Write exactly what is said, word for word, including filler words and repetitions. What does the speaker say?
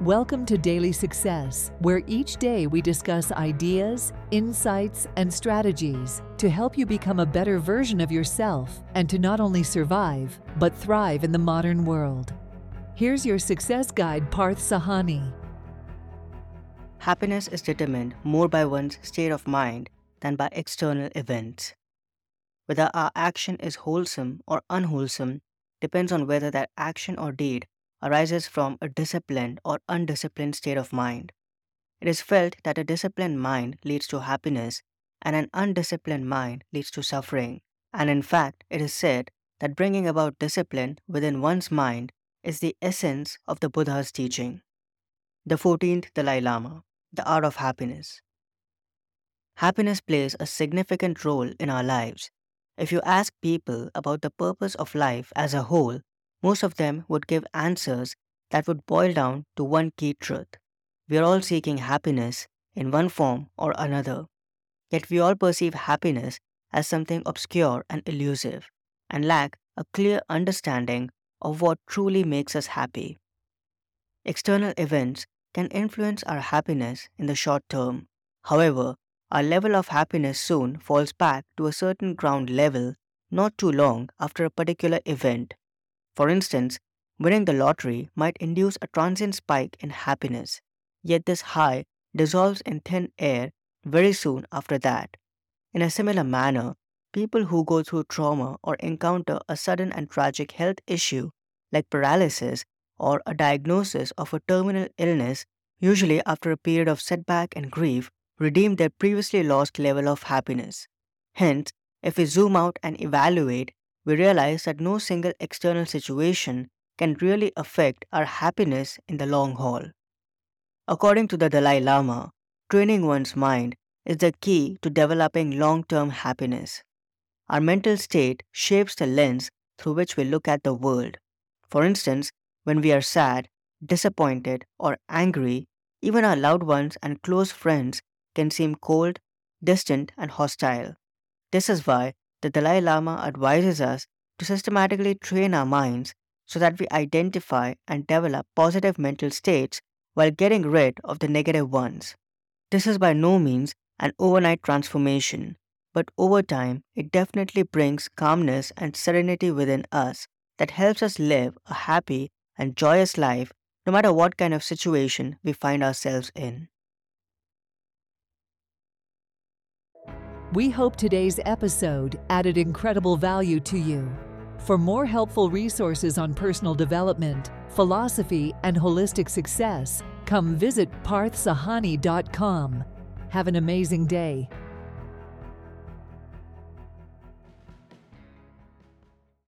Welcome to Daily Success, where each day we discuss ideas, insights, and strategies to help you become a better version of yourself and to not only survive, but thrive in the modern world. Here's your success guide, Parth Sahani. Happiness is determined more by one's state of mind than by external events. Whether our action is wholesome or unwholesome depends on whether that action or deed arises from a disciplined or undisciplined state of mind. It is felt that a disciplined mind leads to happiness and an undisciplined mind leads to suffering. And in fact, it is said that bringing about discipline within one's mind is the essence of the Buddha's teaching. The fourteenth Dalai Lama, The Art of Happiness. Happiness plays a significant role in our lives. If you ask people about the purpose of life as a whole, most of them would give answers that would boil down to one key truth. We are all seeking happiness in one form or another. Yet we all perceive happiness as something obscure and elusive, and lack a clear understanding of what truly makes us happy. External events can influence our happiness in the short term. However, our level of happiness soon falls back to a certain ground level not too long after a particular event. For instance, winning the lottery might induce a transient spike in happiness, yet this high dissolves in thin air very soon after that. In a similar manner, people who go through trauma or encounter a sudden and tragic health issue like paralysis or a diagnosis of a terminal illness, usually after a period of setback and grief, redeem their previously lost level of happiness. Hence, if we zoom out and evaluate, we realize that no single external situation can really affect our happiness in the long haul. According to the Dalai Lama, training one's mind is the key to developing long-term happiness. Our mental state shapes the lens through which we look at the world. For instance, when we are sad, disappointed, or angry, even our loved ones and close friends can seem cold, distant, and hostile. This is why the Dalai Lama advises us to systematically train our minds so that we identify and develop positive mental states while getting rid of the negative ones. This is by no means an overnight transformation, but over time it definitely brings calmness and serenity within us that helps us live a happy and joyous life no matter what kind of situation we find ourselves in. We hope today's episode added incredible value to you. For more helpful resources on personal development, philosophy, and holistic success, come visit parth sahani dot com. Have an amazing day.